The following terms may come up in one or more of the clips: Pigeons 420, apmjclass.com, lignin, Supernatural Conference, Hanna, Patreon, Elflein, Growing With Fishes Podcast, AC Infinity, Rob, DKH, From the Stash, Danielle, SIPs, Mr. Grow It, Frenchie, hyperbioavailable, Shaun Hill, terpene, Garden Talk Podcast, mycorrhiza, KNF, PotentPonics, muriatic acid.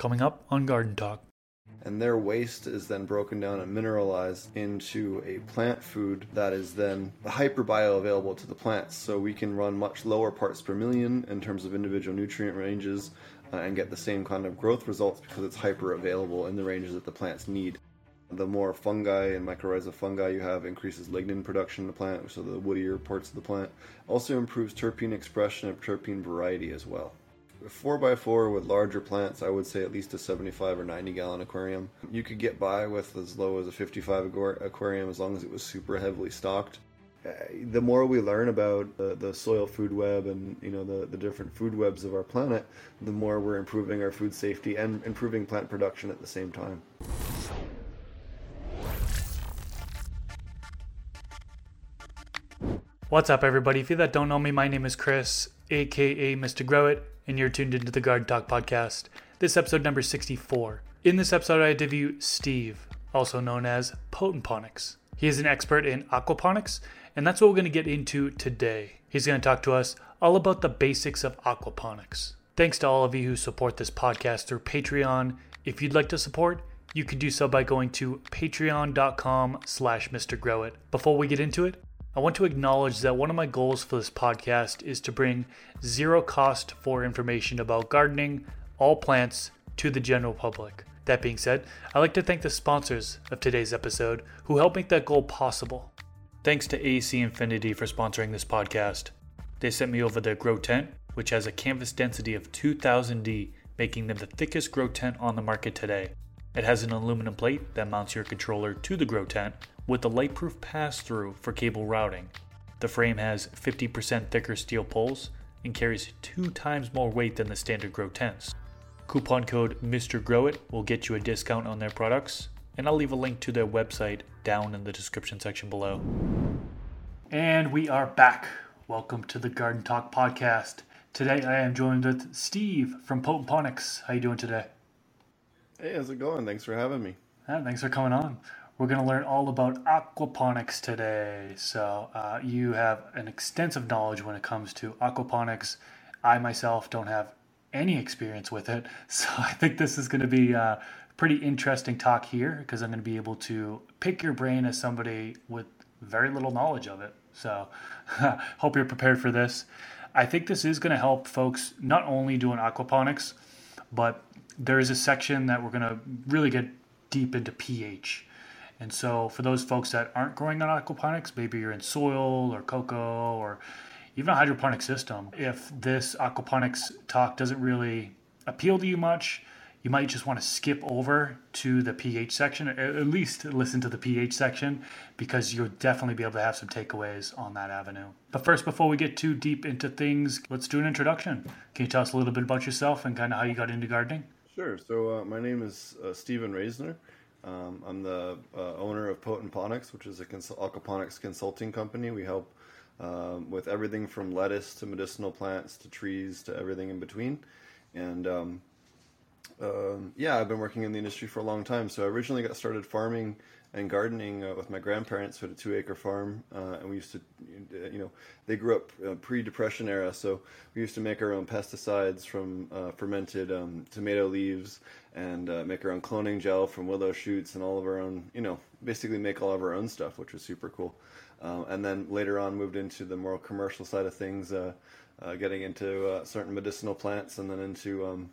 coming up on Garden Talk. And their waste is then broken down and mineralized into a plant food that is then hyperbioavailable to the plants. So we can run much lower parts per million in terms of individual nutrient ranges and get the same kind of growth results because it's hyper-available in the ranges that the plants need. The more fungi and mycorrhiza fungi you have increases lignin production in the plant, so the woodier parts of the plant. Also improves terpene expression of terpene variety as well. 4x4 with larger plants, I would say at least a 75 or 90 gallon aquarium. You could get by with as low as a 55 aquarium as long as it was super heavily stocked. The more we learn about the soil food web and the different food webs of our planet, the more we're improving our food safety and improving plant production at the same time. What's up, everybody? If you that don't know me, my name is Chris, aka Mr. Grow It, and you're tuned into the Garden Talk Podcast. This episode number 64. In this episode, I interview Steve, also known as PotentPonics. He is an expert in aquaponics, and that's what we're going to get into today. He's going to talk to us all about the basics of aquaponics. Thanks to all of you who support this podcast through Patreon. If you'd like to support, you can do so by going to patreon.com/Mr. Grow It. Before we get into it, I want to acknowledge that one of my goals for this podcast is to bring zero cost for information about gardening, all plants, to the general public. That being said, I'd like to thank the sponsors of today's episode who helped make that goal possible. Thanks to AC Infinity for sponsoring this podcast. They sent me over their grow tent, which has a canvas density of 2000D, making them the thickest grow tent on the market today. It has an aluminum plate that mounts your controller to the grow tent, with a lightproof pass-through for cable routing. The frame has 50% thicker steel poles and carries 2 times more weight than the standard grow tents. Coupon code MrGrowIt will get you a discount on their products, and I'll leave a link to their website down in the description section below. And we are back. Welcome to the Garden Talk Podcast. Today I am joined with Steve from PotentPonics. How you doing today? Hey, how's it going? Thanks for having me. Yeah, thanks for coming on. We're going to learn all about aquaponics today. So you have an extensive knowledge when it comes to aquaponics. I myself don't have any experience with it. So I think this is going to be a pretty interesting talk here because I'm going to be able to pick your brain as somebody with very little knowledge of it. So hope you're prepared for this. I think this is going to help folks not only doing aquaponics, but there is a section that we're going to really get deep into pH. And so for those folks that aren't growing on aquaponics, maybe you're in soil or cocoa or even a hydroponic system, if this aquaponics talk doesn't really appeal to you much, you might just want to skip over to the pH section, or at least listen to the pH section, because you'll definitely be able to have some takeaways on that avenue. But first, before we get too deep into things, let's do an introduction. Can you tell us a little bit about yourself and kind of how you got into gardening? Sure. So my name is Stephen Reisner. I'm the owner of PotentPonics, which is a aquaponics consulting company. We help with everything from lettuce to medicinal plants to trees to everything in between. And I've been working in the industry for a long time. So I originally got started farming and gardening with my grandparents who had a 2-acre farm. And we used to, they grew up pre-Depression era. So we used to make our own pesticides from fermented tomato leaves and make our own cloning gel from willow shoots and all of our own, basically make all of our own stuff, which was super cool. And then later on moved into the more commercial side of things, getting into certain medicinal plants and then into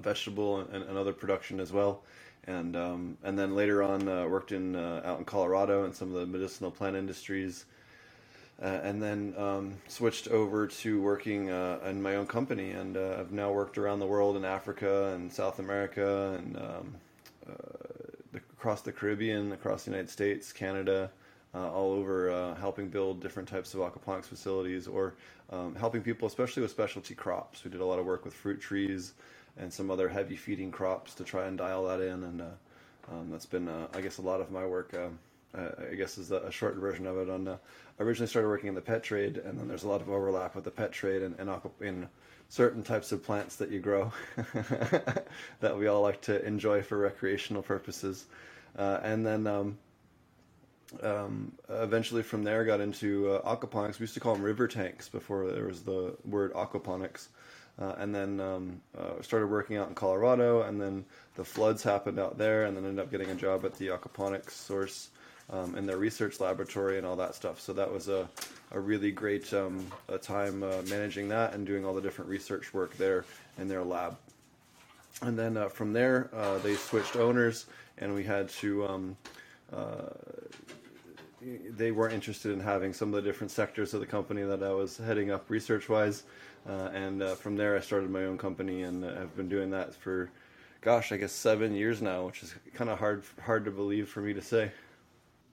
vegetable and other production as well. And then later on worked in out in Colorado in some of the medicinal plant industries, and then switched over to working in my own company. And I've now worked around the world in Africa and South America and across the Caribbean, across the United States, Canada, all over, helping build different types of aquaponics facilities or helping people, especially with specialty crops. We did a lot of work with fruit trees and some other heavy feeding crops to try and dial that in. And that's been, a lot of my work, is a short version of it. I originally started working in the pet trade, and then there's a lot of overlap with the pet trade and in certain types of plants that you grow that we all like to enjoy for recreational purposes. Eventually from there got into aquaponics. We used to call them river tanks before there was the word aquaponics. and then started working out in Colorado, and then the floods happened out there, and then ended up getting a job at the aquaponics source in their research laboratory and all that stuff. So that was a really great time managing that and doing all the different research work there in their lab. And then from there, they switched owners, and we had to they were interested in having some of the different sectors of the company that I was heading up research-wise. And from there, I started my own company, and I've been doing that for, I guess 7 years now, which is kind of hard to believe for me to say.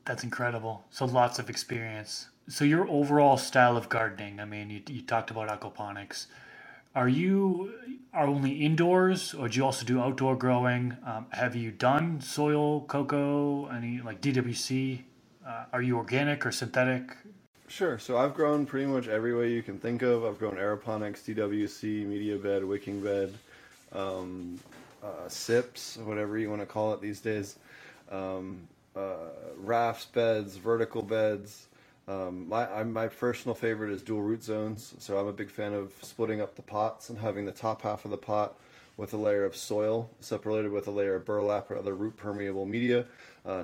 That's incredible. So lots of experience. So your overall style of gardening, I mean, you talked about aquaponics. Are you only indoors, or do you also do outdoor growing? Have you done soil, cocoa, any like DWC? Are you organic or synthetic? Sure. So I've grown pretty much every way you can think of. I've grown aeroponics, DWC, media bed, wicking bed, SIPs, whatever you want to call it these days, rafts beds, vertical beds. My personal favorite is dual root zones. So I'm a big fan of splitting up the pots and having the top half of the pot with a layer of soil separated with a layer of burlap or other root permeable media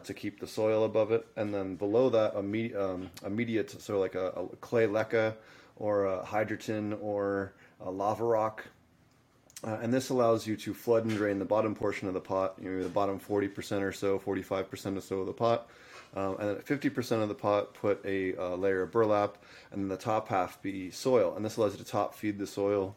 to keep the soil above it. And then below that, a media, so like a clay leca or a hydrogen or a lava rock. And this allows you to flood and drain the bottom portion of the pot, you know, the bottom 40% or so, 45% or so of the pot. And then at 50% of the pot, put a layer of burlap, and then the top half be soil. And this allows you to top feed the soil.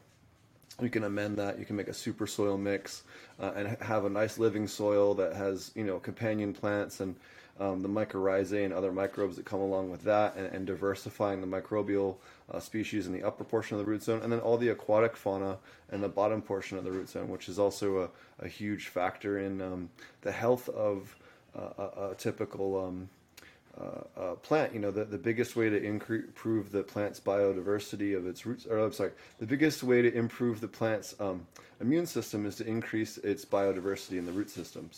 You can amend that. You can make a super soil mix and have a nice living soil that has, you know, companion plants and the mycorrhizae and other microbes that come along with that, and diversifying the microbial species in the upper portion of the root zone, and then all the aquatic fauna in the bottom portion of the root zone, which is also a huge factor in the health of a typical plant. You know, the biggest way to improve the plant's biodiversity of its roots, or I'm sorry, the biggest way to improve the plant's immune system is to increase its biodiversity in the root system.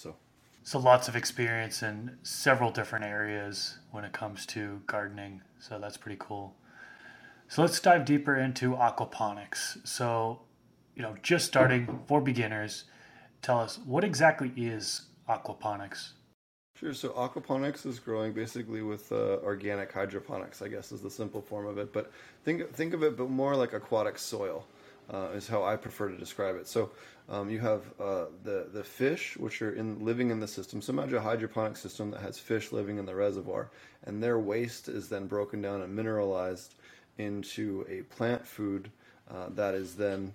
So lots of experience in several different areas when it comes to gardening. So that's pretty cool. So let's dive deeper into aquaponics. So, you know, just starting for beginners, tell us, what exactly is aquaponics? Sure. So aquaponics is growing basically with organic hydroponics, I guess, is the simple form of it. But think of it, but more like aquatic soil is how I prefer to describe it. So you have the fish, which are living in the system. So imagine a hydroponic system that has fish living in the reservoir, and their waste is then broken down and mineralized into a plant food that is then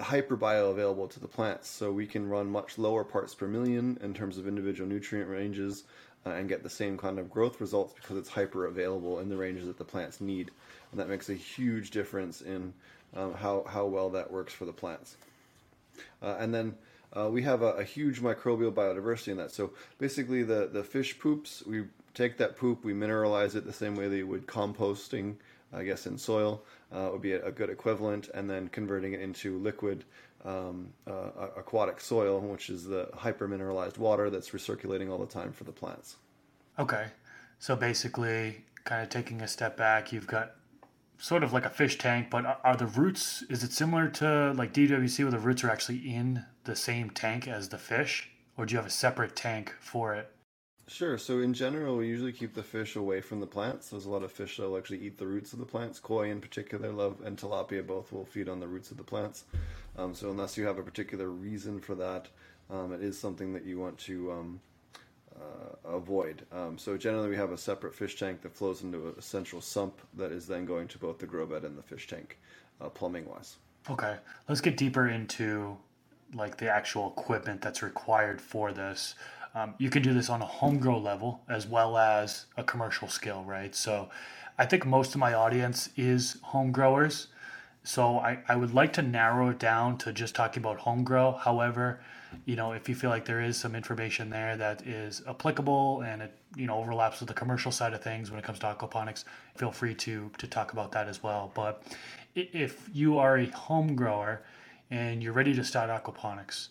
hyper bioavailable to the plants, so we can run much lower parts per million in terms of individual nutrient ranges and get the same kind of growth results because it's hyper available in the ranges that the plants need, and that makes a huge difference in how well that works for the plants. And then we have a huge microbial biodiversity in that. So basically the fish poops, we take that poop, we mineralize it the same way they would composting, I guess, in soil would be a good equivalent, and then converting it into liquid aquatic soil, which is the hyper-mineralized water that's recirculating all the time for the plants. Okay. So basically, kind of taking a step back, you've got sort of like a fish tank, but are the roots, is it similar to like DWC where the roots are actually in the same tank as the fish, or do you have a separate tank for it? Sure. So in general, we usually keep the fish away from the plants. There's a lot of fish that will actually eat the roots of the plants. Koi in particular and tilapia both will feed on the roots of the plants. So unless you have a particular reason for that, it is something that you want to avoid. So generally, we have a separate fish tank that flows into a central sump that is then going to both the grow bed and the fish tank, plumbing-wise. Okay. Let's get deeper into like the actual equipment that's required for this. You can do this on a home grow level as well as a commercial scale, right? So I think most of my audience is home growers. So I would like to narrow it down to just talking about home grow. However, you know, if you feel like there is some information there that is applicable and it, you know, overlaps with the commercial side of things when it comes to aquaponics, feel free to talk about that as well. But if you are a home grower and you're ready to start aquaponics,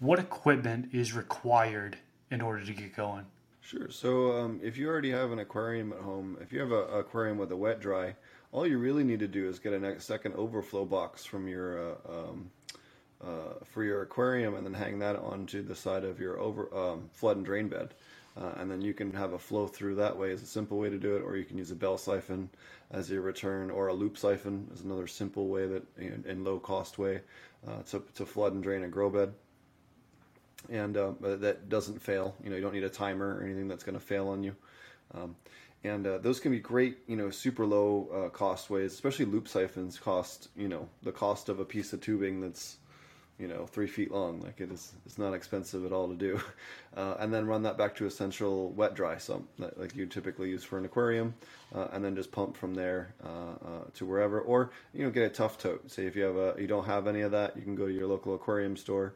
what equipment is required in order to get going? Sure. So if you already have an aquarium at home, if you have an aquarium with a wet dry, all you really need to do is get a second overflow box from your for your aquarium, and then hang that onto the side of your flood and drain bed. And then you can have a flow through that way, is a simple way to do it, or you can use a bell siphon as your return, or a loop siphon is another simple way that, in low cost way, to flood and drain a grow bed. And that doesn't fail. You don't need a timer or anything that's going to fail on you. And those can be great, super low cost ways, especially loop siphons cost, the cost of a piece of tubing that's, 3 feet long. Like it's not expensive at all to do. And then run that back to a central wet dry sump that like you typically use for an aquarium, and then just pump from there to wherever, or, get a tuff tote. Say if you don't have any of that, you can go to your local aquarium store.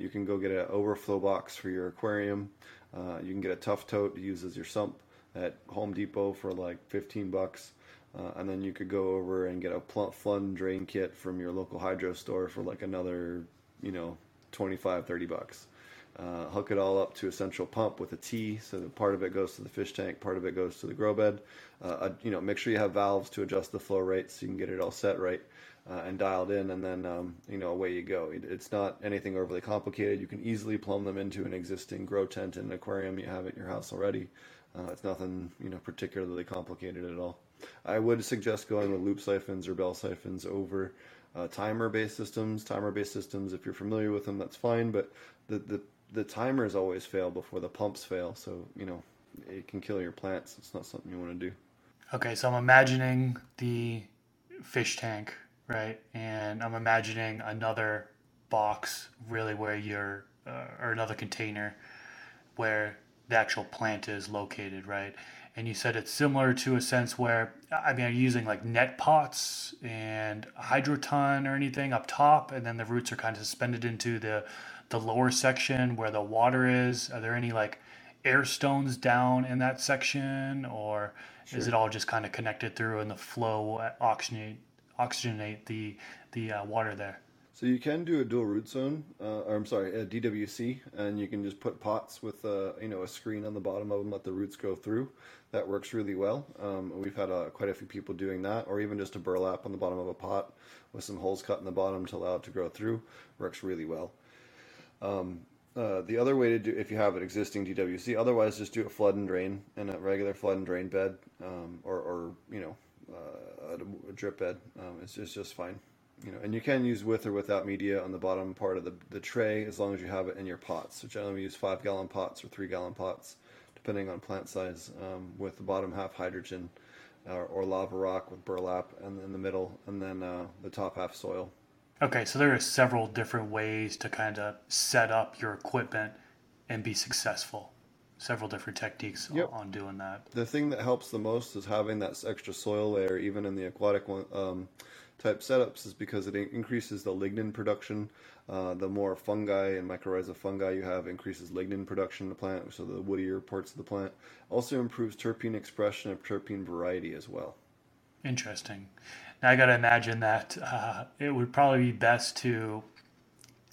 You can go get an overflow box for your aquarium. You can get a tuff tote to use as your sump at Home Depot for like $15. And then you could go over and get a flood drain kit from your local hydro store for like another, $25-$30. Hook it all up to a central pump with a T, so that part of it goes to the fish tank, part of it goes to the grow bed. Make sure you have valves to adjust the flow rate so you can get it all set right and dialed in, and then away you go. It's not anything overly complicated. You can easily plumb them into an existing grow tent in an aquarium you have at your house already. It's nothing particularly complicated at all. I would suggest going with loop siphons or bell siphons over timer-based systems. Timer-based systems, if you're familiar with them, that's fine, but the timers always fail before the pumps fail, so it can kill your plants. It's not something you want to do. Okay, so I'm imagining the fish tank, right? And I'm imagining another box, really, where you're, or another container where the actual plant is located, right? And you said it's similar to a sense where, are you using like net pots and hydroton or anything up top, and then the roots are kind of suspended into the lower section where the water is? Are there any like air stones down in that section, or sure, is it all just kind of connected through and the flow oxygenate the water there? So you can do a dual root zone, a DWC, and you can just put pots with a screen on the bottom of them, let the roots go through. That works really well. We've had quite a few people doing that, or even just a burlap on the bottom of a pot with some holes cut in the bottom to allow it to grow through. Works really well. The other way to do, if you have an existing DWC, otherwise just do a flood and drain in a regular flood and drain bed, a drip bed. It's just fine. And you can use with or without media on the bottom part of the tray, as long as you have it in your pots. So generally we use 5-gallon pots or 3-gallon pots, depending on plant size, with the bottom half hydrogen or lava rock with burlap, and in the middle, and then the top half soil. Okay, so there are several different ways to kind of set up your equipment and be successful. Several different techniques on doing that. The thing that helps the most is having that extra soil layer, even in the aquatic one, type setups, is because it increases the lignin production. The more fungi and mycorrhiza fungi you have increases lignin production in the plant, so the woodier parts of the plant. Also improves terpene expression of terpene variety as well. Interesting. Now I got to imagine that it would probably be best to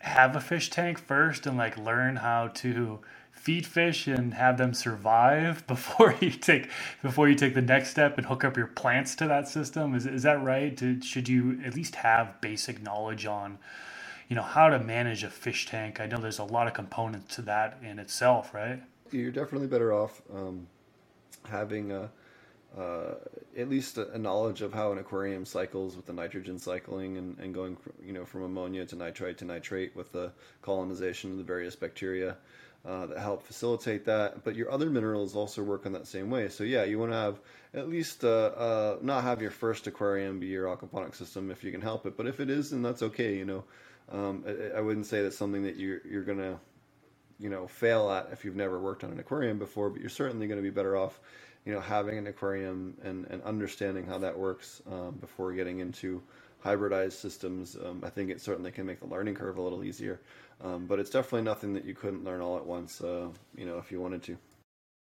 have a fish tank first and like learn how to feed fish and have them survive before you take the next step and hook up your plants to that system. Is that right? Should you at least have basic knowledge on, how to manage a fish tank? I know there's a lot of components to that in itself, right? You're definitely better off having at least a knowledge of how an aquarium cycles with the nitrogen cycling and going, from ammonia to nitrite to nitrate with the colonization of the various bacteria. That help facilitate that, but your other minerals also work in that same way. So yeah, you want to have at least not have your first aquarium be your aquaponic system if you can help it, but if it is, then that's okay. I wouldn't say that's something that you're gonna fail at if you've never worked on an aquarium before, but you're certainly going to be better off having an aquarium and understanding how that works before getting into hybridized systems. I think it certainly can make the learning curve a little easier, but it's definitely nothing that you couldn't learn all at once, if you wanted to.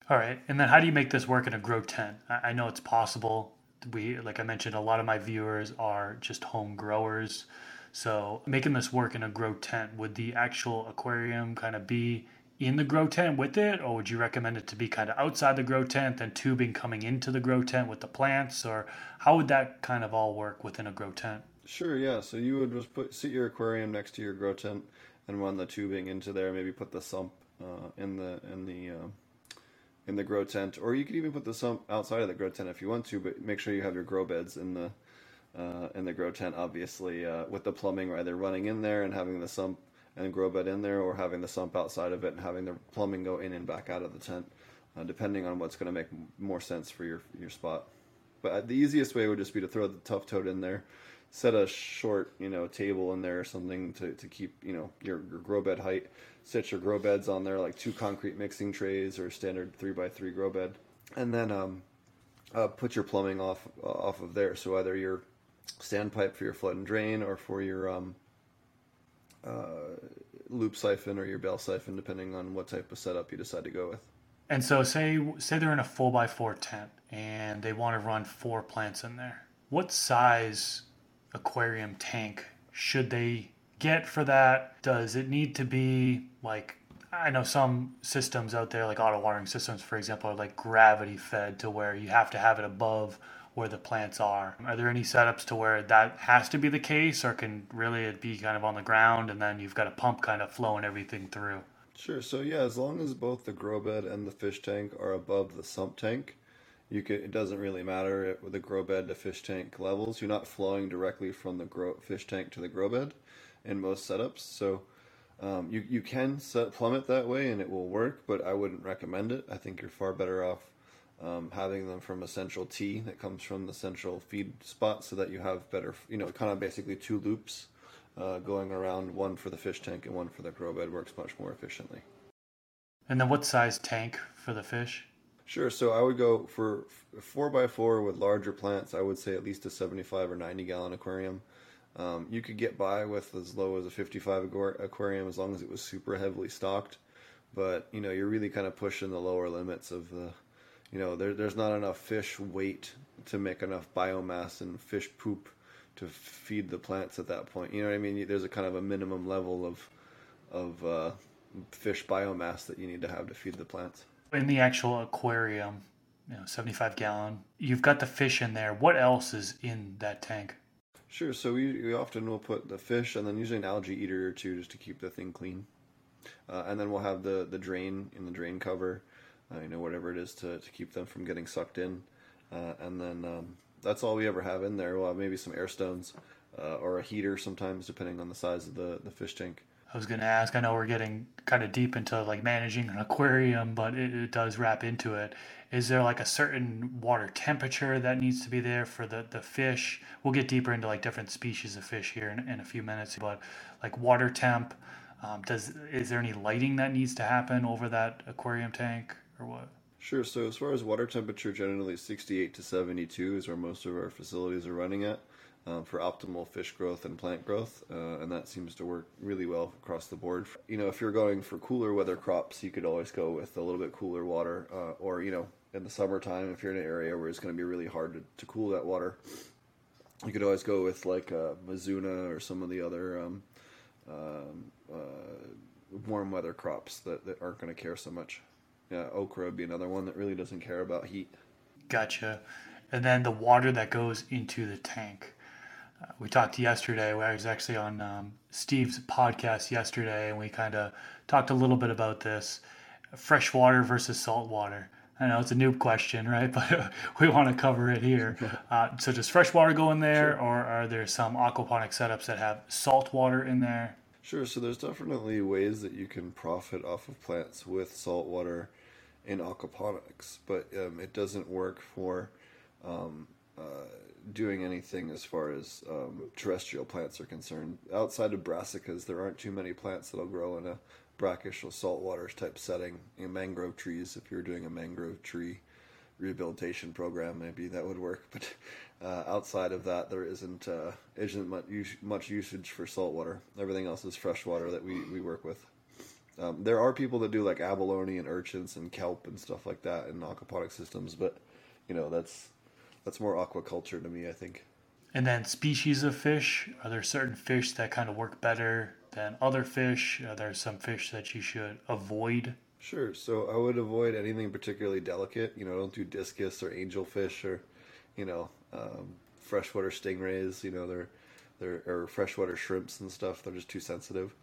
All right. And then how do you make this work in a grow tent? I know it's possible. Like I mentioned, a lot of my viewers are just home growers. So making this work in a grow tent, would the actual aquarium kind of be in the grow tent with it, or would you recommend it to be kind of outside the grow tent and tubing coming into the grow tent with the plants, or how would that kind of all work within a grow tent? Sure, yeah. So you would just sit your aquarium next to your grow tent and run the tubing into there. Maybe put the sump in the grow tent, or you could even put the sump outside of the grow tent if you want to. But make sure you have your grow beds in the grow tent, obviously, with the plumbing either running in there and having the sump and grow bed in there, or having the sump outside of it and having the plumbing go in and back out of the tent, depending on what's going to make more sense for your spot. But the easiest way would just be to throw the tuft toad in there, set a short, table in there or something to keep, your grow bed height, set your grow beds on there, like 2 concrete mixing trays or standard 3x3 grow bed. And then put your plumbing off of there. So either your standpipe for your flood and drain, or for your loop siphon or your bale siphon, depending on what type of setup you decide to go with. And so say they're in a 4x4 tent and they want to run 4 plants in there. What size aquarium tank should they get for that? Does it need to be like, I know some systems out there, like auto watering systems, for example, are like gravity fed to where you have to have it above where the plants are. Are there any setups to where that has to be the case, or can really it be kind of on the ground and then you've got a pump kind of flowing everything through? Sure. So yeah, as long as both the grow bed and the fish tank are above the sump tank, it doesn't really matter with the grow bed to fish tank levels. You're not flowing directly from the fish tank to the grow bed in most setups. So you can plummet that way and it will work, but I wouldn't recommend it. I think you're far better off having them from a central tee that comes from the central feed spot, so that you have better, kind of basically 2 loops going around, one for the fish tank and one for the grow bed, works much more efficiently. And then what size tank for the fish? Sure. So I would go for 4x4 with larger plants. I would say at least a 75 or 90 gallon aquarium. You could get by with as low as a 55 aquarium as long as it was super heavily stocked, but you're really kind of pushing the lower limits of the, there's not enough fish weight to make enough biomass and fish poop to feed the plants at that point. You know what I mean? There's a kind of a minimum level of fish biomass that you need to have to feed the plants. In the actual aquarium, 75 gallon, you've got the fish in there. What else is in that tank? Sure. So we often will put the fish and then usually an algae eater or 2 just to keep the thing clean. And then we'll have the drain in the drain cover. Whatever it is to keep them from getting sucked in. And then that's all we ever have in there. We'll have maybe some air stones or a heater sometimes, depending on the size of the fish tank. I was going to ask, I know we're getting kind of deep into like managing an aquarium, but it does wrap into it. Is there like a certain water temperature that needs to be there for the fish? We'll get deeper into like different species of fish here in a few minutes, but like water temp, is there any lighting that needs to happen over that aquarium tank? What? Sure. So as far as water temperature, generally 68 to 72 is where most of our facilities are running at for optimal fish growth and plant growth. And that seems to work really well across the board. If you're going for cooler weather crops, you could always go with a little bit cooler water or, in the summertime, if you're in an area where it's going to be really hard to cool that water, you could always go with like Mizuna or some of the other warm weather crops that aren't going to care so much. Yeah, okra would be another one that really doesn't care about heat. Gotcha. And then the water that goes into the tank. We talked yesterday, where I was actually on Steve's podcast yesterday, and we kind of talked a little bit about this. Fresh water versus salt water. I know it's a noob question, right? But we want to cover it here. So does fresh water go in there, sure, or are there some aquaponic setups that have salt water in there? Sure. So there's definitely ways that you can profit off of plants with salt water in aquaponics, but it doesn't work for doing anything as far as terrestrial plants are concerned. Outside of brassicas, there aren't too many plants that'll grow in a brackish or saltwater type setting. Mangrove trees, if you're doing a mangrove tree rehabilitation program, maybe that would work, but outside of that, there isn't much usage for salt water. Everything else is fresh water that we work with. There are people that do like abalone and urchins and kelp and stuff like that in aquaponic systems, but that's more aquaculture to me, I think. And then species of fish, are there certain fish that kind of work better than other fish? There's some fish that you should avoid. Sure. So I would avoid anything particularly delicate. You know, don't do discus or angelfish or, you know, freshwater stingrays. You know, they're or freshwater shrimps and stuff. They're just too sensitive.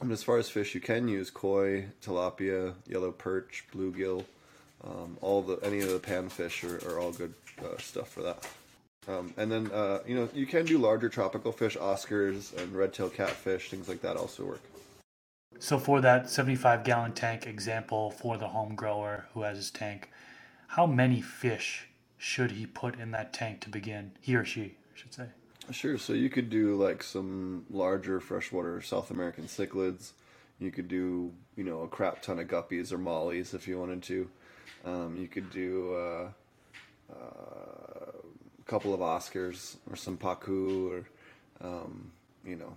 And as far as fish, you can use koi, tilapia, yellow perch, bluegill. Any of the panfish are all good stuff for that. And then you know, you can do larger tropical fish, Oscars and red-tailed catfish, things like that also work. So for that 75-gallon tank example for the home grower who has his tank, how many fish should he put in that tank to begin? He or she, I should say. Sure. So you could do like some larger freshwater South American cichlids. You could do, you know, a crap ton of guppies or mollies if you wanted to. You could do a couple of Oscars or some pacu or, you know,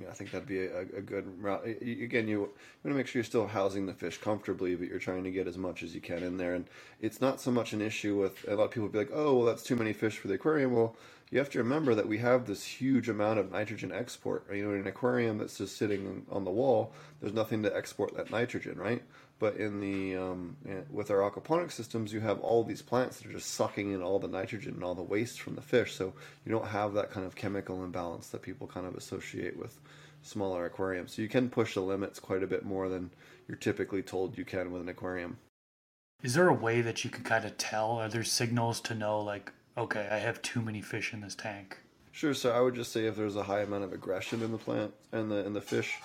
yeah, I think that'd be a good route. Again, you want to make sure you're still housing the fish comfortably, but you're trying to get as much as you can in there. And it's not so much an issue with a lot of people be like, oh, well, that's too many fish for the aquarium. Well, you have to remember that we have this huge amount of nitrogen export. You know, in an aquarium that's just sitting on the wall, there's nothing to export that nitrogen, right? But in the with our aquaponic systems, you have all these plants that are just sucking in all the nitrogen and all the waste from the fish. So you don't have that kind of chemical imbalance that people kind of associate with smaller aquariums. So you can push the limits quite a bit more than you're typically told you can with an aquarium. Is there a way that you can kind of tell? Are there signals to know, like, okay, I have too many fish in this tank? Sure. So I would just say if there's a high amount of aggression in the plant and the fish.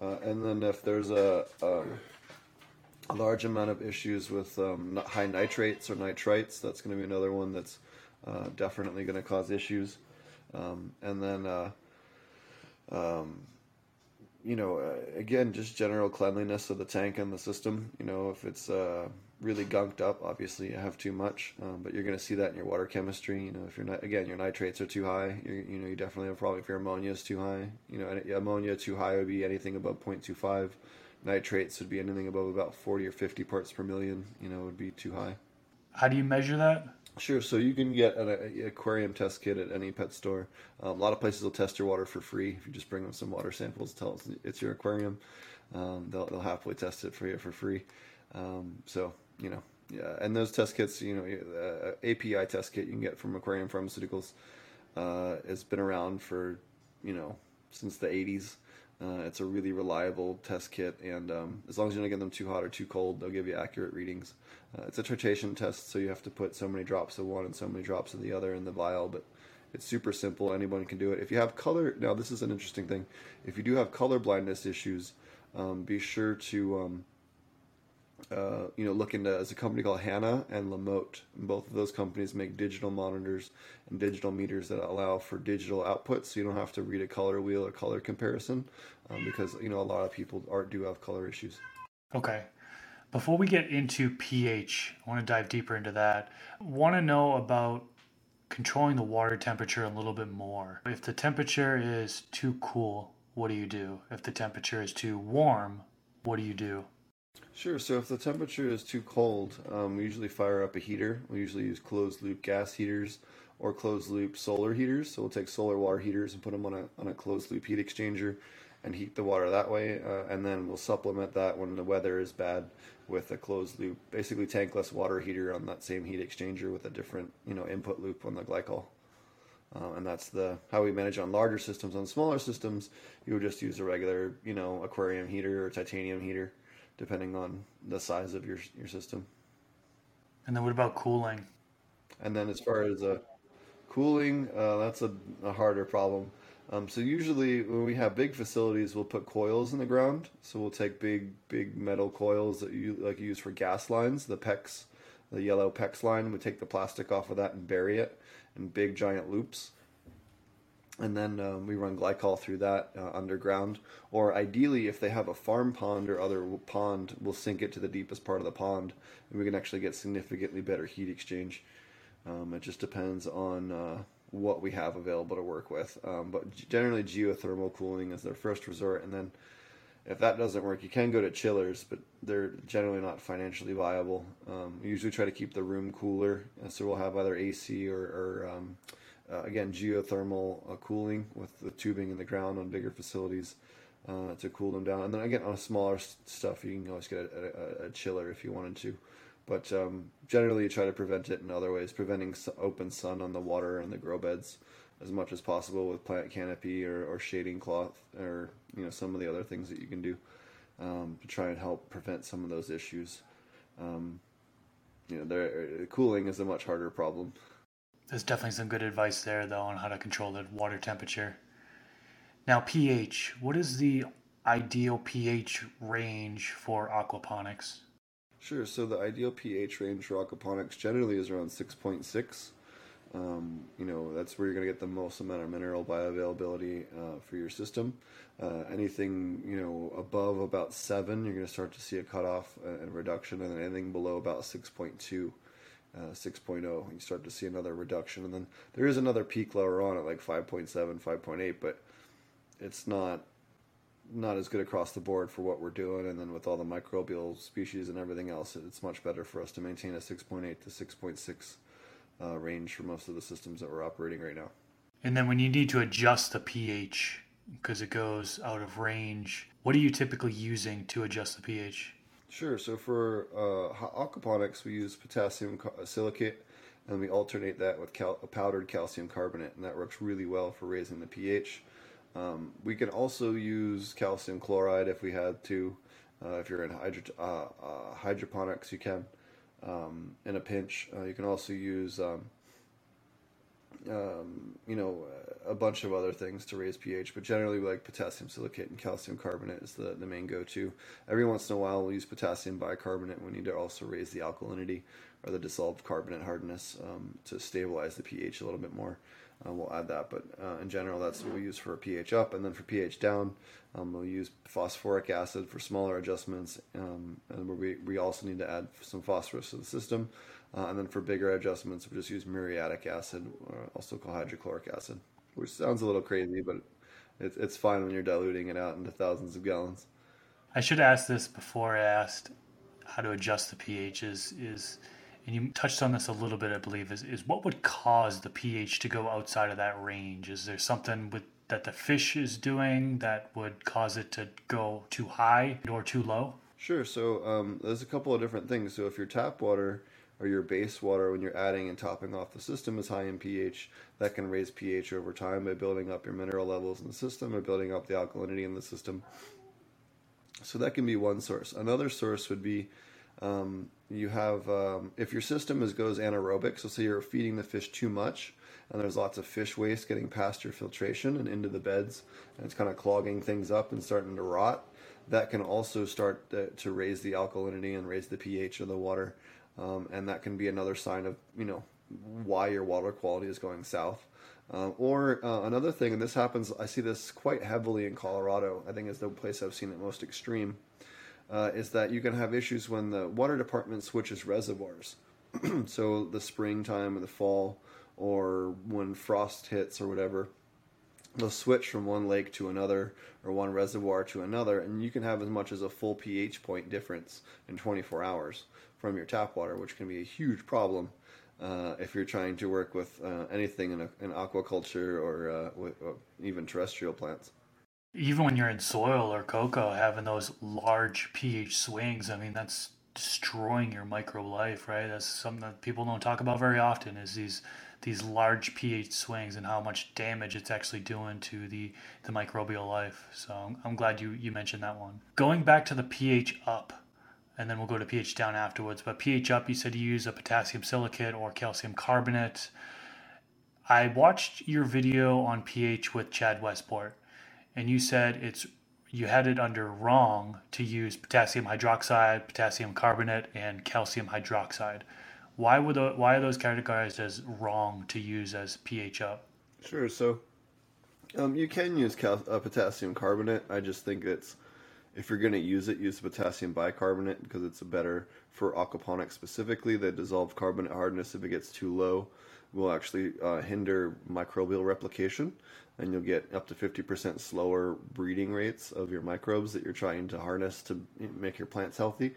And then if there's a large amount of issues with high nitrates or nitrites, that's going to be another one that's definitely going to cause issues. You know, again, just general cleanliness of the tank and the system. You know, if it's really gunked up, obviously you have too much, but you're going to see that in your water chemistry. You know, if you're not, again, your nitrates are too high, you know, you definitely have a problem if your ammonia is too high. You know, ammonia too high would be anything above 0.25. Nitrates would be anything above about 40 or 50 parts per million, you know, would be too high. How do you measure that? Sure. So you can get an aquarium test kit at any pet store. A lot of places will test your water for free. If you just bring them some water samples, tell us it's your aquarium. They'll happily test it for you for free. You know, yeah. And those test kits, you know, API test kit you can get from Aquarium Pharmaceuticals. It's been around for, you know, since the 80s. It's a really reliable test kit, and as long as you don't get them too hot or too cold, they'll give you accurate readings. It's a titration test, so you have to put so many drops of one and so many drops of the other in the vial, but it's super simple. Anyone can do it. If you have color, now this is an interesting thing. If you do have color blindness issues, be sure to look into, there's a company called Hanna and Lamotte. And both of those companies make digital monitors and digital meters that allow for digital outputs, so you don't have to read a color wheel or color comparison, because, you know, a lot of people do have color issues. Okay. Before we get into pH, I want to dive deeper into that. I want to know about controlling the water temperature a little bit more. If the temperature is too cool, what do you do? If the temperature is too warm, what do you do? Sure. So if the temperature is too cold, we usually fire up a heater. We usually use closed-loop gas heaters or closed-loop solar heaters. So we'll take solar water heaters and put them on a closed-loop heat exchanger and heat the water that way. And then we'll supplement that when the weather is bad with a closed-loop, basically tankless water heater on that same heat exchanger with a different, you know, input loop on the glycol. And that's how we manage on larger systems. On smaller systems, you would just use a regular, you know, aquarium heater or titanium heater, depending on the size of your system. And then what about cooling? And then as far as cooling, that's a harder problem. So usually when we have big facilities, we'll put coils in the ground. So we'll take big metal coils that you use for gas lines, the PEX, the yellow PEX line. We take the plastic off of that and bury it in big giant loops. And then we run glycol through that underground. Or ideally, if they have a farm pond or other pond, we'll sink it to the deepest part of the pond, and we can actually get significantly better heat exchange. It just depends on what we have available to work with. But generally, geothermal cooling is their first resort. And then if that doesn't work, you can go to chillers, but they're generally not financially viable. We usually try to keep the room cooler, so we'll have either AC or Again, geothermal cooling with the tubing in the ground on bigger facilities to cool them down. And then again, on smaller stuff, you can always get a chiller if you wanted to. But generally, you try to prevent it in other ways, preventing open sun on the water and the grow beds as much as possible with plant canopy or shading cloth or some of the other things that you can do to try and help prevent some of those issues. Cooling is a much harder problem. There's definitely some good advice there, though, on how to control the water temperature. Now, pH. What is the ideal pH range for aquaponics? Sure. So the ideal pH range for aquaponics generally is around 6.6. That's where you're going to get the most amount of mineral bioavailability for your system. Anything, above about 7, you're going to start to see a cutoff and reduction, and then anything below about 6.2. 6.0, you start to see another reduction, and then there is another peak lower on at like 5.7, 5.8, but it's not as good across the board for what we're doing. And then with all the microbial species and everything else, it's much better for us to maintain a 6.8 to 6.6 range for most of the systems that we're operating right now. And then when you need to adjust the pH because it goes out of range, what are you typically using to adjust the pH? Sure. So for aquaponics, we use potassium silicate, and we alternate that with powdered calcium carbonate, and that works really well for raising the pH. We can also use calcium chloride if we had to. If you're in hydroponics, you can, in a pinch. You can also use, a bunch of other things to raise pH, but generally we like potassium silicate and calcium carbonate is the main go-to. Every once in a while we'll use potassium bicarbonate when we need to also raise the alkalinity or the dissolved carbonate hardness to stabilize the pH a little bit more. We'll add that, but in general that's what we use for pH up. And then for pH down, we'll use phosphoric acid for smaller adjustments, and we also need to add some phosphorus to the system. And then for bigger adjustments, we just use muriatic acid, also called hydrochloric acid, which sounds a little crazy, but it's fine when you're diluting it out into thousands of gallons. I should ask this before I asked how to adjust the pH is, and you touched on this a little bit, I believe, is what would cause the pH to go outside of that range? Is there something that the fish is doing that would cause it to go too high or too low? Sure. So there's a couple of different things. So if your tap water or your base water, when you're adding and topping off the system, is high in pH, that can raise pH over time by building up your mineral levels in the system or building up the alkalinity in the system. So that can be one source. Another source would be you have, if your system goes anaerobic, so say you're feeding the fish too much, and there's lots of fish waste getting past your filtration and into the beds, and it's kind of clogging things up and starting to rot, that can also start to raise the alkalinity and raise the pH of the water. And that can be another sign of, why your water quality is going south. Another thing, and this happens, I see this quite heavily in Colorado, I think is the place I've seen it most extreme, is that you can have issues when the water department switches reservoirs. So the springtime or the fall, or when frost hits or whatever, they'll switch from one lake to another or one reservoir to another, and you can have as much as a full pH point difference in 24 hours from your tap water, which can be a huge problem if you're trying to work with anything in aquaculture or even terrestrial plants. Even when you're in soil or cocoa, having those large pH swings, that's destroying your microlife, right? That's something that people don't talk about very often, is these large pH swings and how much damage it's actually doing to the microbial life. So I'm glad you mentioned that one. Going back to the pH up, and then we'll go to pH down afterwards. But pH up, you said you use a potassium silicate or calcium carbonate. I watched your video on pH with Chad Westport, and you said you had it under wrong to use potassium hydroxide, potassium carbonate, and calcium hydroxide. Why are those categorized as wrong to use as pH up? Sure. So you can use potassium carbonate. I just think it's, if you're going to use it, use potassium bicarbonate because it's better for aquaponics specifically. The dissolved carbonate hardness, if it gets too low, will actually hinder microbial replication, and you'll get up to 50% slower breeding rates of your microbes that you're trying to harness to make your plants healthy.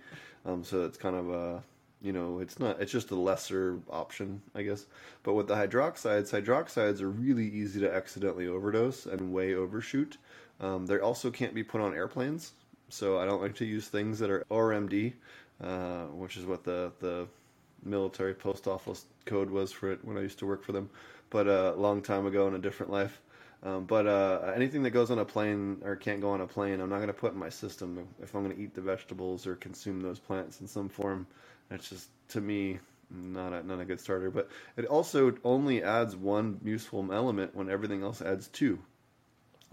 So it's kind of a You know, it's not. It's just a lesser option, I guess. But with the hydroxides are really easy to accidentally overdose and way overshoot. They also can't be put on airplanes. So I don't like to use things that are ORMD, which is what the military post office code was for it when I used to work for them. But a long time ago in a different life. But anything that goes on a plane or can't go on a plane, I'm not going to put in my system if I'm going to eat the vegetables or consume those plants in some form. That's just, to me, not a good starter. But it also only adds one useful element when everything else adds two.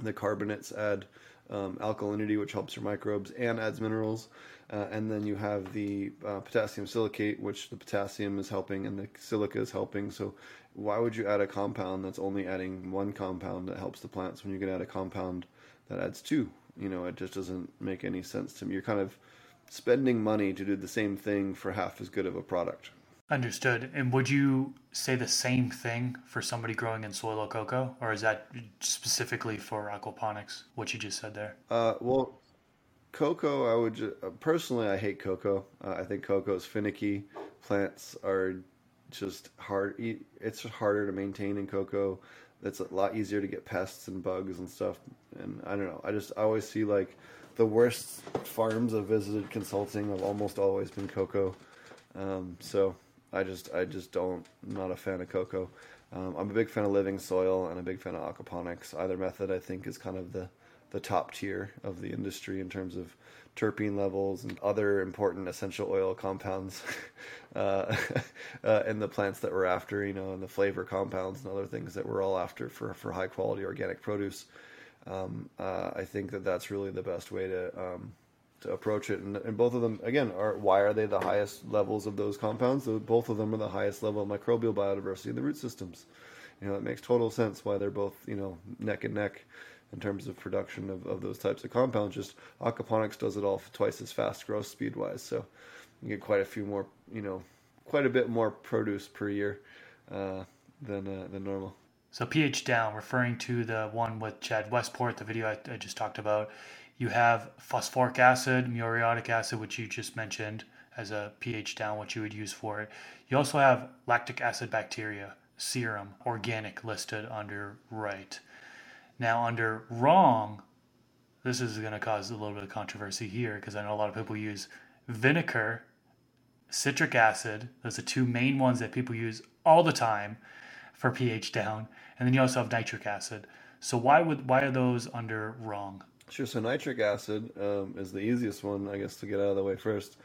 The carbonates add alkalinity, which helps your microbes, and adds minerals. And then you have the potassium silicate, which the potassium is helping and the silica is helping. So why would you add a compound that's only adding one compound that helps the plants when you can add a compound that adds two? You know, it just doesn't make any sense to me. You're kind of spending money to do the same thing for half as good of a product. Understood. And would you say the same thing for somebody growing in soil cocoa, or is that specifically for aquaponics, what you just said there? Well, cocoa, I would personally, I hate cocoa. I think cocoa is finicky. Plants are just hard. It's harder to maintain in cocoa. It's a lot easier to get pests and bugs and stuff. And I don't know. I always see like the worst farms I've visited consulting have almost always been cocoa. So I just don't, I'm not a fan of cocoa. I'm a big fan of living soil and a big fan of aquaponics. Either method I think is kind of the top tier of the industry in terms of terpene levels and other important essential oil compounds, and the plants that we're after, you know, and the flavor compounds and other things that we're all after for high quality organic produce. I think that's really the best way to approach it, and both of them again are. Why are they the highest levels of those compounds? Both of them are the highest level of microbial biodiversity in the root systems. You know, it makes total sense why they're both, you know, neck and neck in terms of production of those types of compounds. Just aquaponics does it all twice as fast growth speed wise, so you get quite a bit more produce per year than normal. So pH down, referring to the one with Chad Westport, the video I just talked about, you have phosphoric acid, muriatic acid, which you just mentioned as a pH down, what you would use for it. You also have lactic acid bacteria, serum, organic listed under right. Now under wrong, this is going to cause a little bit of controversy here because I know a lot of people use vinegar, citric acid. Those are two main ones that people use all the time for pH down, and then you also have nitric acid. So why are those under wrong? Sure. So nitric acid is the easiest one, I guess, to get out of the way first.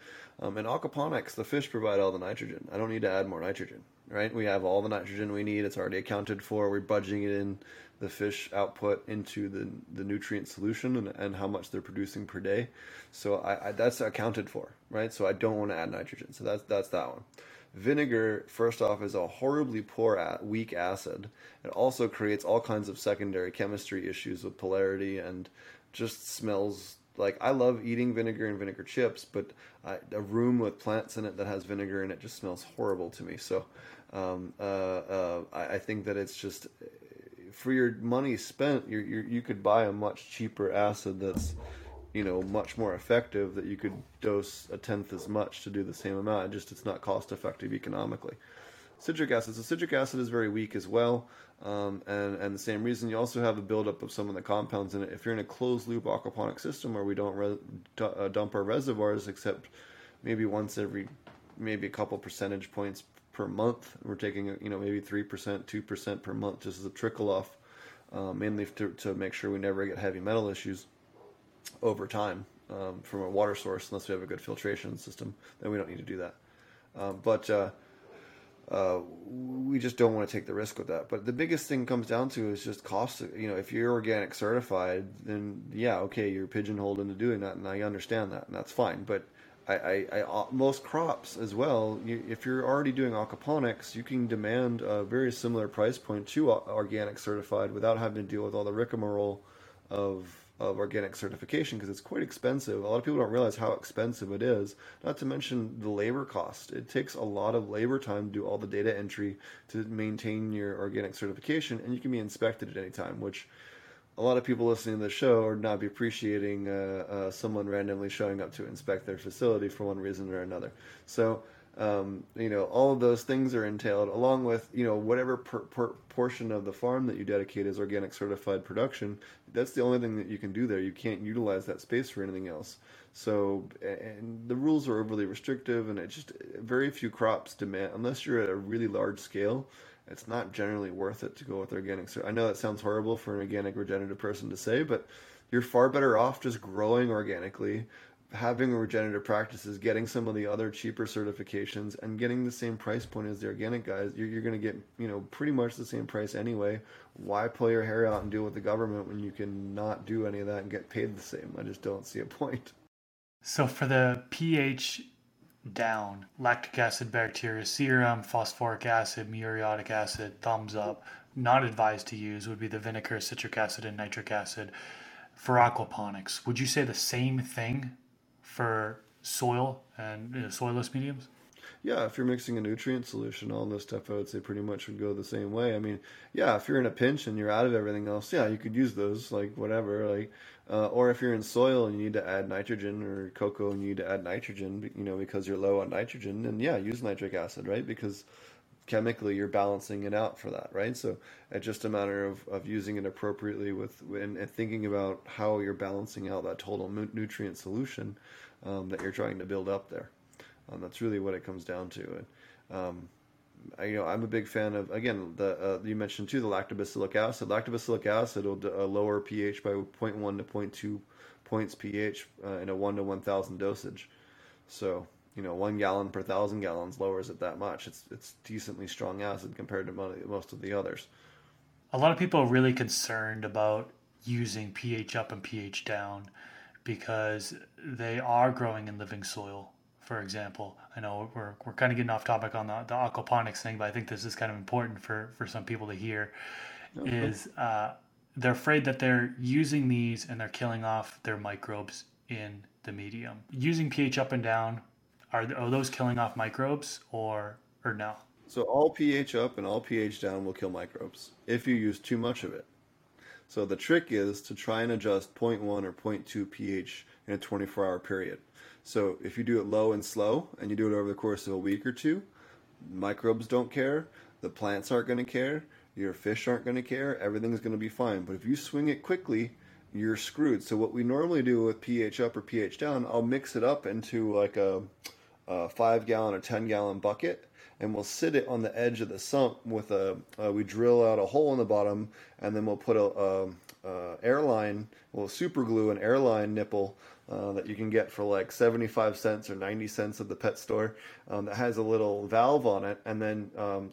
In aquaponics, the fish provide all the nitrogen. I don't need to add more nitrogen, right? We have all the nitrogen we need. It's already accounted for. We're budgeting it in the fish output into the nutrient solution and how much they're producing per day. So I that's accounted for, right? So I don't want to add nitrogen. So that's that one. Vinegar, first off, is a horribly poor, weak acid. It also creates all kinds of secondary chemistry issues with polarity and just smells like, I love eating vinegar and vinegar chips, but a room with plants in it that has vinegar in it just smells horrible to me. So I think that it's just, for your money spent, you could buy a much cheaper acid that's, you know, much more effective, that you could dose 1/10 as much to do the same amount. It's not cost effective economically. Citric acid. So citric acid is very weak as well. And the same reason, you also have a buildup of some of the compounds in it. If you're in a closed loop aquaponic system where we don't dump our reservoirs, except maybe maybe a couple percentage points per month, we're taking, you know, maybe 3%, 2% per month, just as a trickle off, mainly to make sure we never get heavy metal issues over time from a water source, unless we have a good filtration system, then we don't need to do that. But we just don't want to take the risk with that. But the biggest thing comes down to is just cost. You know, if you're organic certified, then yeah, okay, you're pigeonholed into doing that, and I understand that, and that's fine. But I most crops as well, if you're already doing aquaponics, you can demand a very similar price point to organic certified without having to deal with all the rigmarole of organic certification, because it's quite expensive. A lot of people don't realize how expensive it is, not to mention the labor cost. It takes a lot of labor time to do all the data entry to maintain your organic certification, and you can be inspected at any time, which a lot of people listening to the show are not be appreciating someone randomly showing up to inspect their facility for one reason or another. So You know, all of those things are entailed, along with, you know, whatever portion of the farm that you dedicate is organic certified production. That's the only thing that you can do there. You can't utilize that space for anything else. So, and the rules are overly restrictive, and it's just very few crops demand, unless you're at a really large scale, it's not generally worth it to go with organic. So I know that sounds horrible for an organic regenerative person to say, but you're far better off just growing organically, having regenerative practices, getting some of the other cheaper certifications, and getting the same price point as the organic guys. You're going to get, you know, pretty much the same price anyway. Why pull your hair out and deal with the government when you can not do any of that and get paid the same? I just don't see a point. So for the pH down, lactic acid, bacteria serum, phosphoric acid, muriatic acid, thumbs up, not advised to use would be the vinegar, citric acid, and nitric acid. For aquaponics, would you say the same thing for soil and, you know, soilless mediums? Yeah, if you're mixing a nutrient solution, all this stuff, I would say pretty much would go the same way. I mean, yeah, if you're in a pinch and you're out of everything else, yeah, you could use those, like, whatever. Like, or if you're in soil and you need to add nitrogen, or cocoa and you need to add nitrogen, you know, because you're low on nitrogen, then yeah, use nitric acid, right? Because chemically you're balancing it out for that, right? So it's just a matter of using it appropriately with and thinking about how you're balancing out that total nutrient solution that you're trying to build up there. That's really what it comes down to. And I'm a big fan of, again, you mentioned too, the lactobacillic acid. Lactobacillic acid will lower pH by 0.1 to 0.2 points pH in a 1 to 1,000 dosage. So, you know, 1 gallon per 1,000 gallons lowers it that much. It's decently strong acid compared to most of the others. A lot of people are really concerned about using pH up and pH down because they are growing in living soil. For example, I know we're kind of getting off topic on the aquaponics thing, but I think this is kind of important for some people to hear, is they're afraid that they're using these and they're killing off their microbes in the medium. Using pH up and down, are those killing off microbes or no? So all pH up and all pH down will kill microbes if you use too much of it. So the trick is to try and adjust 0.1 or 0.2 pH in a 24-hour period. So if you do it low and slow, and you do it over the course of a week or two, microbes don't care, the plants aren't going to care, your fish aren't going to care, everything's going to be fine. But if you swing it quickly, you're screwed. So what we normally do with pH up or pH down, I'll mix it up into like a 5-gallon or 10-gallon bucket, and we'll sit it on the edge of the sump with we drill out a hole in the bottom, and then we'll put super glue an airline nipple that you can get for like 75 cents or 90 cents at the pet store that has a little valve on it. And then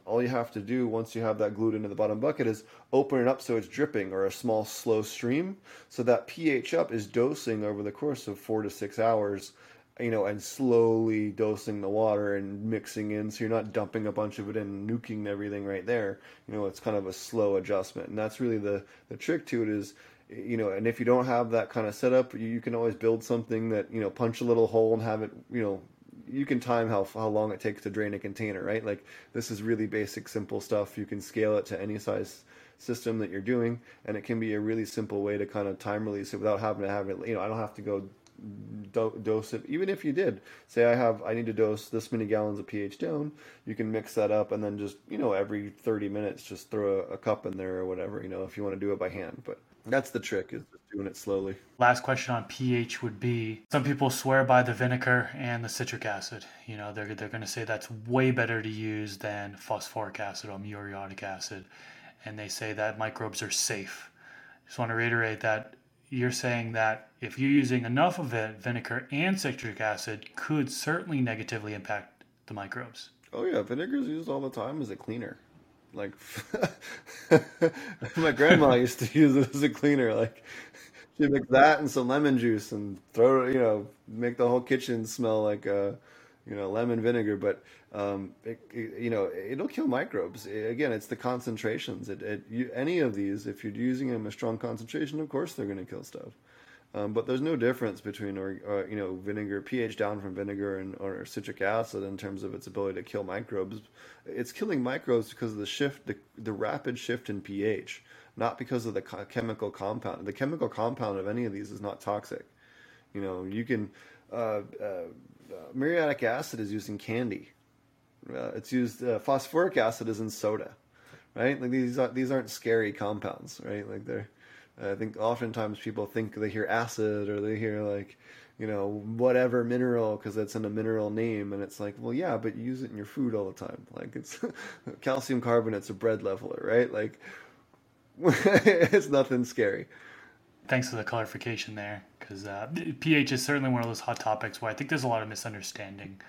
all you have to do once you have that glued into the bottom bucket is open it up so it's dripping or a small slow stream. So that pH up is dosing over the course of 4 to 6 hours, you know, and slowly dosing the water and mixing in. So you're not dumping a bunch of it and nuking everything right there. You know, it's kind of a slow adjustment. And that's really the trick to it is, you know, and if you don't have that kind of setup, you can always build something that, you know, punch a little hole and have it, you know, you can time how long it takes to drain a container, right? Like this is really basic, simple stuff. You can scale it to any size system that you're doing. And it can be a really simple way to kind of time release it without having to have it, you know, I don't have to go dose it. Even if you did say I need to dose this many gallons of pH down, you can mix that up and then just, you know, every 30 minutes just throw a cup in there or whatever, you know, if you want to do it by hand. But that's the trick, is just doing it slowly. Last question on pH would be, some people swear by the vinegar and the citric acid. You know, they're going to say that's way better to use than phosphoric acid or muriatic acid, and they say that microbes are safe. Just want to reiterate that you're saying that if you're using enough of it, vinegar and citric acid could certainly negatively impact the microbes. Oh yeah, vinegar is used all the time as a cleaner. Like my grandma used to use it as a cleaner. Like she'd mix that and some lemon juice and throw, you know, make the whole kitchen smell like lemon vinegar. But it'll kill microbes. Again, it's the concentrations. Any of these, if you're using them in a strong concentration, of course they're going to kill stuff. But there's no difference between, vinegar, pH down from vinegar or citric acid in terms of its ability to kill microbes. It's killing microbes because of the shift, the rapid shift in pH, not because of the chemical compound. The chemical compound of any of these is not toxic. You know, you can muriatic acid is used in candy. It's used. Phosphoric acid is in soda, right? Like these aren't scary compounds, right? Like they're. I think oftentimes people think they hear acid or they hear like, you know, whatever mineral because that's in a mineral name, and it's like, well, yeah, but you use it in your food all the time. Like it's calcium carbonate's a bread leveler, right? Like it's nothing scary. Thanks for the clarification there, because pH is certainly one of those hot topics where I think there's a lot of misunderstanding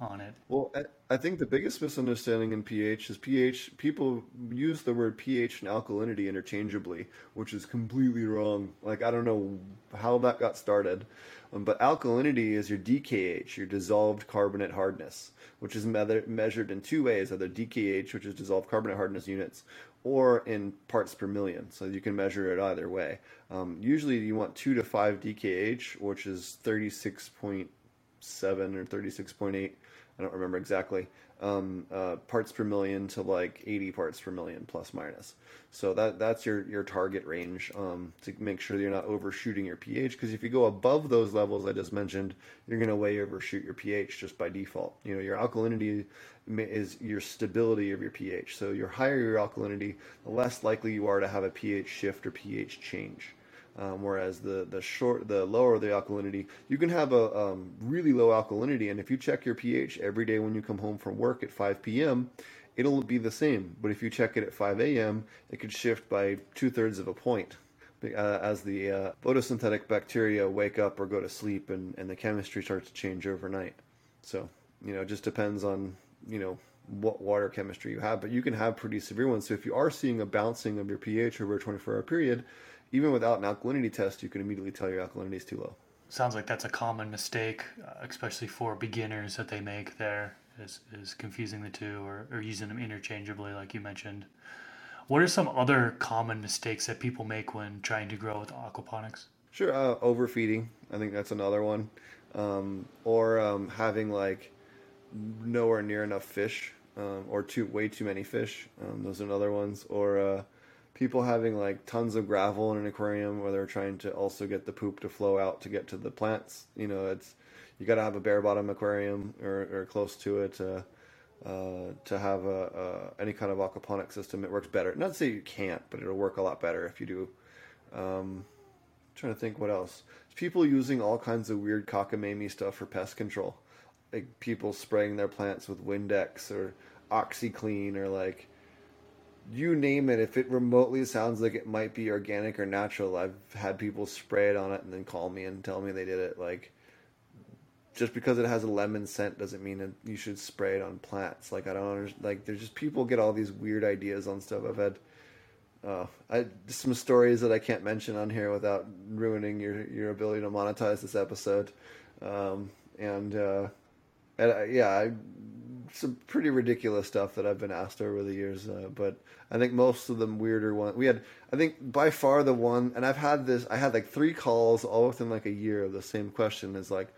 on it. Well, I think the biggest misunderstanding in pH is pH. People use the word pH and alkalinity interchangeably, which is completely wrong. Like, I don't know how that got started, but alkalinity is your DKH, your dissolved carbonate hardness, which is measured in two ways, either DKH, which is dissolved carbonate hardness units, or in parts per million. So you can measure it either way. Usually you want 2 to 5 DKH, which is 36.7 or 36.8. I don't remember exactly, parts per million to like 80 parts per million plus minus. So that's your target range to make sure that you're not overshooting your pH, because if you go above those levels I just mentioned, you're going to way overshoot your pH just by default. You know, your alkalinity is your stability of your pH. So the higher your alkalinity, the less likely you are to have a pH shift or pH change. Whereas the lower the alkalinity, you can have a really low alkalinity, and if you check your pH every day when you come home from work at 5 p.m., it'll be the same. But if you check it at 5 a.m., it could shift by 2/3 of a point as the photosynthetic bacteria wake up or go to sleep, and the chemistry starts to change overnight. So, you know, it just depends on, you know, what water chemistry you have, but you can have pretty severe ones. So if you are seeing a bouncing of your pH over a 24-hour period, even without an alkalinity test, you can immediately tell your alkalinity is too low. Sounds like that's a common mistake, especially for beginners, that they make there, is confusing the two or using them interchangeably, like you mentioned. What are some other common mistakes that people make when trying to grow with aquaponics? Sure, overfeeding. I think that's another one. Or having like nowhere near enough fish, or way too many fish. Those are another ones. Or people having like tons of gravel in an aquarium where they're trying to also get the poop to flow out to get to the plants. You know, you got to have a bare bottom aquarium or close to it to have any kind of aquaponic system. It works better. Not to say you can't, but it'll work a lot better if you do. I'm trying to think what else. People using all kinds of weird cockamamie stuff for pest control. Like people spraying their plants with Windex or OxyClean or like, you name it. If it remotely sounds like it might be organic or natural, I've had people spray it on it and then call me and tell me they did it. Like, just because it has a lemon scent doesn't mean that you should spray it on plants. Like, I don't understand. Like, there's just people get all these weird ideas on stuff. I've had some stories that I can't mention on here without ruining your ability to monetize this episode. Some pretty ridiculous stuff that I've been asked over the years, but I think most of them weirder ones. I think by far the one, and I had like 3 calls all within like a year of the same question, is like,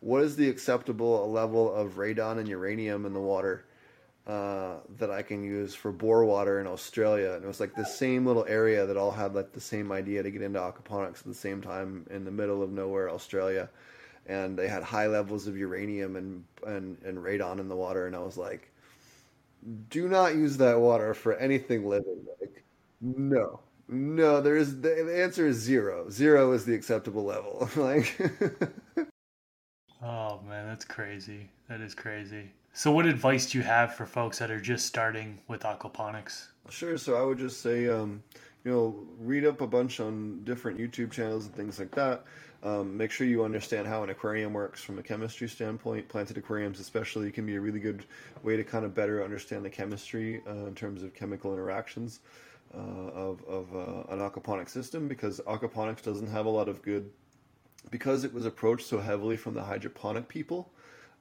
what is the acceptable level of radon and uranium in the water that I can use for bore water in Australia? And it was like the same little area that all had like the same idea to get into aquaponics at the same time in the middle of nowhere, Australia. And they had high levels of uranium and radon in the water. And I was like, do not use that water for anything living. Like, no, the answer is zero. Zero is the acceptable level. Like, oh man, that's crazy. That is crazy. So what advice do you have for folks that are just starting with aquaponics? Sure. So I would just say, read up a bunch on different YouTube channels and things like that. Make sure you understand how an aquarium works from a chemistry standpoint. Planted aquariums especially can be a really good way to kind of better understand the chemistry in terms of chemical interactions of an aquaponic system, because aquaponics doesn't have a lot of good, because it was approached so heavily from the hydroponic people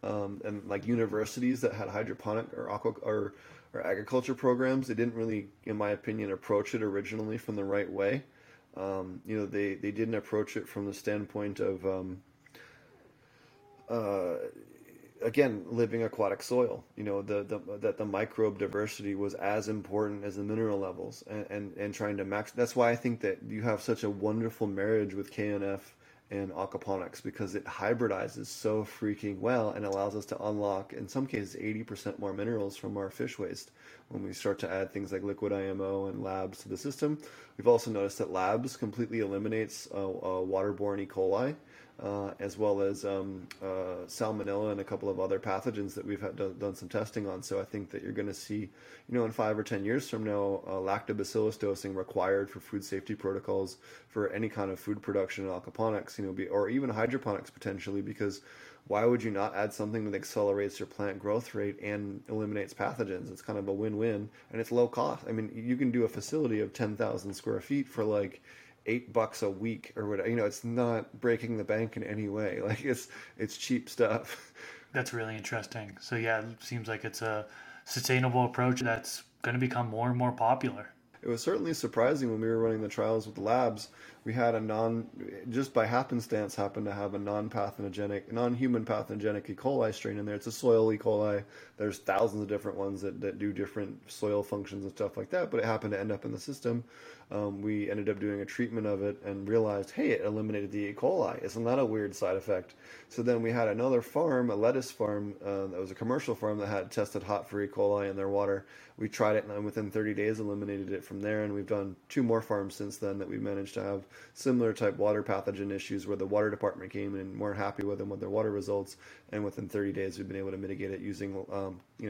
and like universities that had hydroponic or agriculture programs. They didn't really, in my opinion, approach it originally from the right way. They didn't approach it from the standpoint of, again, living aquatic soil. You know, that the microbe diversity was as important as the mineral levels, and trying to max. That's why I think that you have such a wonderful marriage with KNF in aquaponics because it hybridizes so freaking well and allows us to unlock, in some cases, 80% more minerals from our fish waste. When we start to add things like liquid IMO and labs to the system, we've also noticed that labs completely eliminates waterborne E. coli, as well as salmonella and a couple of other pathogens that we've had done some testing on. So I think that you're going to see, in 5 or 10 years from now, lactobacillus dosing required for food safety protocols for any kind of food production in aquaponics, or even hydroponics potentially, because why would you not add something that accelerates your plant growth rate and eliminates pathogens? It's kind of a win-win, and it's low cost. I mean, you can do a facility of 10,000 square feet for like $8 a week or whatever. It's not breaking the bank in any way. Like it's cheap stuff. That's really interesting. So yeah, it seems like it's a sustainable approach that's going to become more and more popular. It was certainly surprising when we were running the trials with labs. We had happened to have a non-human pathogenic E. coli strain in there. It's a soil E. coli. There's thousands of different ones that do different soil functions and stuff like that, but it happened to end up in the system. We ended up doing a treatment of it and realized, hey, it eliminated the E. coli. Isn't that a weird side effect? So then we had another farm, a lettuce farm, that was a commercial farm that had tested hot for E. coli in their water. We tried it and within 30 days eliminated it from there, and we've done 2 more farms since then that we managed to have similar type water pathogen issues where the water department came in and weren't happy with them with their water results, and within 30 days we've been able to mitigate it using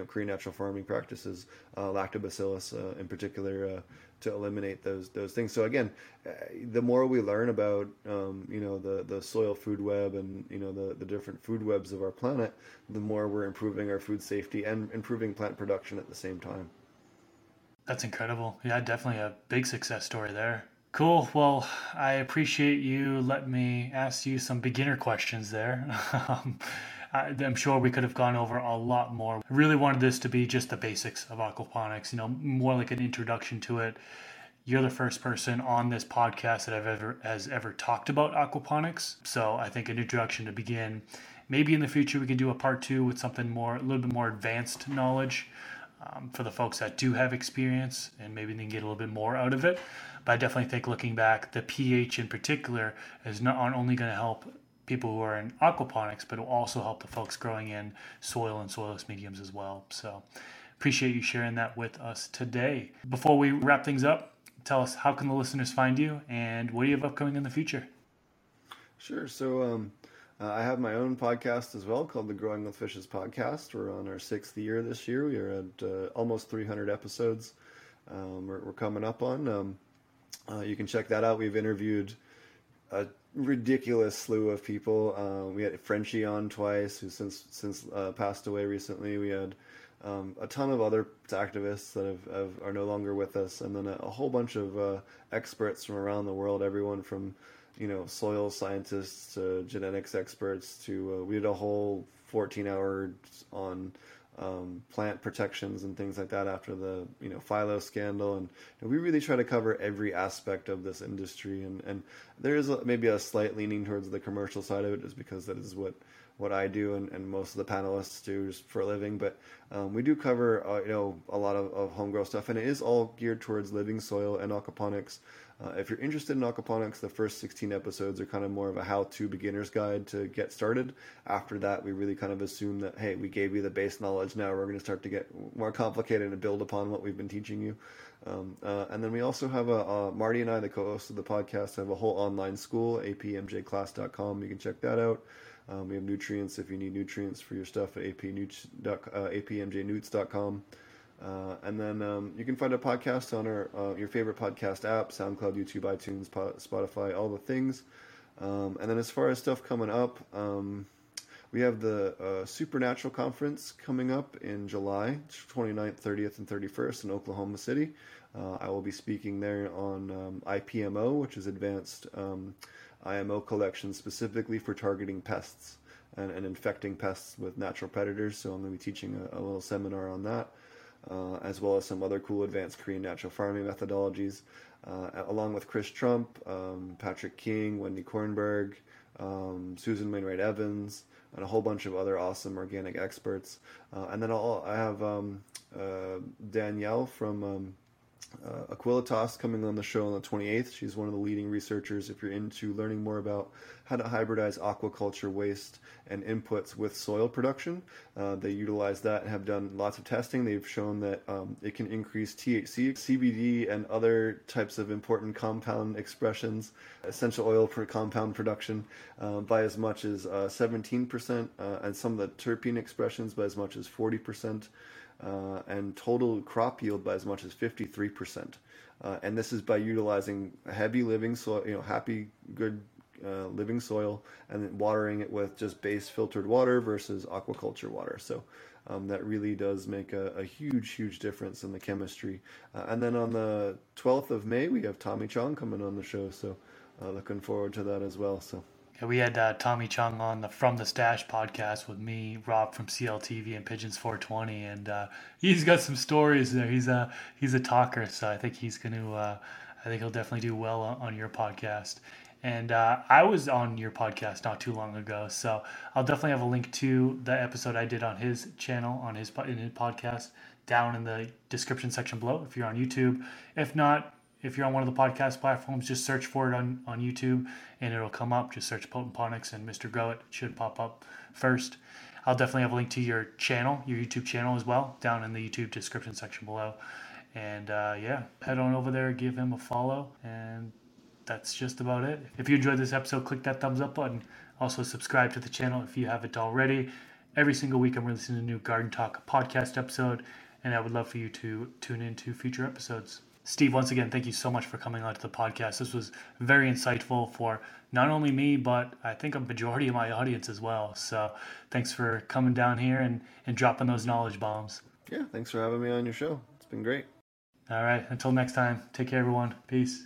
Korean natural farming practices, lactobacillus in particular, to eliminate those things. So again, the more we learn about the soil food web and the different food webs of our planet, the more we're improving our food safety and improving plant production at the same time. That's incredible. Yeah, definitely a big success story there. Cool. Well, I appreciate you letting me ask you some beginner questions there. I'm sure we could have gone over a lot more. I really wanted this to be just the basics of aquaponics, more like an introduction to it. You're the first person on this podcast that has ever talked about aquaponics. So I think an introduction to begin. Maybe in the future we can do a part 2 with something more, a little bit more advanced knowledge. For the folks that do have experience, and maybe they can get a little bit more out of it. But I definitely think looking back, the pH in particular is not only going to help people who are in aquaponics, but it will also help the folks growing in soil and soilless mediums as well. So appreciate you sharing that with us today. Before we wrap things up, tell us, how can the listeners find you and what do you have upcoming in the future? Sure. So, I have my own podcast as well called the Growing With Fishes Podcast. We're on our 6th year this year. We are at almost 300 episodes we're coming up on. You can check that out. We've interviewed a ridiculous slew of people. We had Frenchie on twice, who since passed away recently. We had a ton of other activists that are no longer with us. And then a whole bunch of experts from around the world, everyone from soil scientists, genetics experts, to we did a whole 14 hours on plant protections and things like that after the phyllo scandal, and we really try to cover every aspect of this industry, and there is maybe a slight leaning towards the commercial side of it, just because that is what I do and most of the panelists do just for a living, but we do cover a lot of homegrown stuff, and it is all geared towards living soil and aquaponics. If you're interested in aquaponics, the first 16 episodes are kind of more of a how-to beginner's guide to get started. After that, we really kind of assume that, hey, we gave you the base knowledge. Now we're going to start to get more complicated and build upon what we've been teaching you. And then we also have Marty and I, the co-hosts of the podcast, have a whole online school, apmjclass.com. You can check that out. We have nutrients if you need nutrients for your stuff at apmjnuts.com. And then you can find a podcast on your favorite podcast app, SoundCloud, YouTube, iTunes, Spotify, all the things. And then as far as stuff coming up, we have the Supernatural Conference coming up in July 29th, 30th, and 31st in Oklahoma City. I will be speaking there on IPMO, which is advanced IMO collection specifically for targeting pests and infecting pests with natural predators. So I'm going to be teaching a little seminar on that. As well as some other cool advanced Korean natural farming methodologies, along with Chris Trump, Patrick King, Wendy Kornberg, Susan Wainwright Evans, and a whole bunch of other awesome organic experts. And then I have Danielle from Aquilitas coming on the show on the 28th. She's one of the leading researchers if you're into learning more about how to hybridize aquaculture waste and inputs with soil production. They utilize that and have done lots of testing. They've shown that it can increase THC, CBD, and other types of important compound expressions, essential oil for compound production, by as much as 17%, and some of the terpene expressions by as much as 40%. And total crop yield by as much as 53%. And this is by utilizing heavy living soil, living soil, and then watering it with just base filtered water versus aquaculture water. So that really does make a huge difference in the chemistry. And then on the 12th of May, we have Tommy Chong coming on the show. So looking forward to that as well. So. We had Tommy Chong on the From the Stash podcast with me, Rob from CLTV and Pigeons 420, and he's got some stories there. He's a talker, so I think he's going to I think he'll definitely do well on your podcast. And I was on your podcast not too long ago, so I'll definitely have a link to the episode I did on his channel, in his podcast, down in the description section below if you're on YouTube. If not, if you're on one of the podcast platforms, just search for it on YouTube and it'll come up. Just search PotentPonics and Mr. Grow It. It should pop up first. I'll definitely have a link to your channel, your YouTube channel as well, down in the YouTube description section below. And head on over there, give him a follow. And that's just about it. If you enjoyed this episode, click that thumbs up button. Also subscribe to the channel if you haven't already. Every single week I'm releasing a new Garden Talk podcast episode, and I would love for you to tune into future episodes. Steve, once again, thank you so much for coming onto the podcast. This was very insightful for not only me, but I think a majority of my audience as well. So thanks for coming down here and dropping those knowledge bombs. Yeah, thanks for having me on your show. It's been great. All right, until next time, take care, everyone. Peace.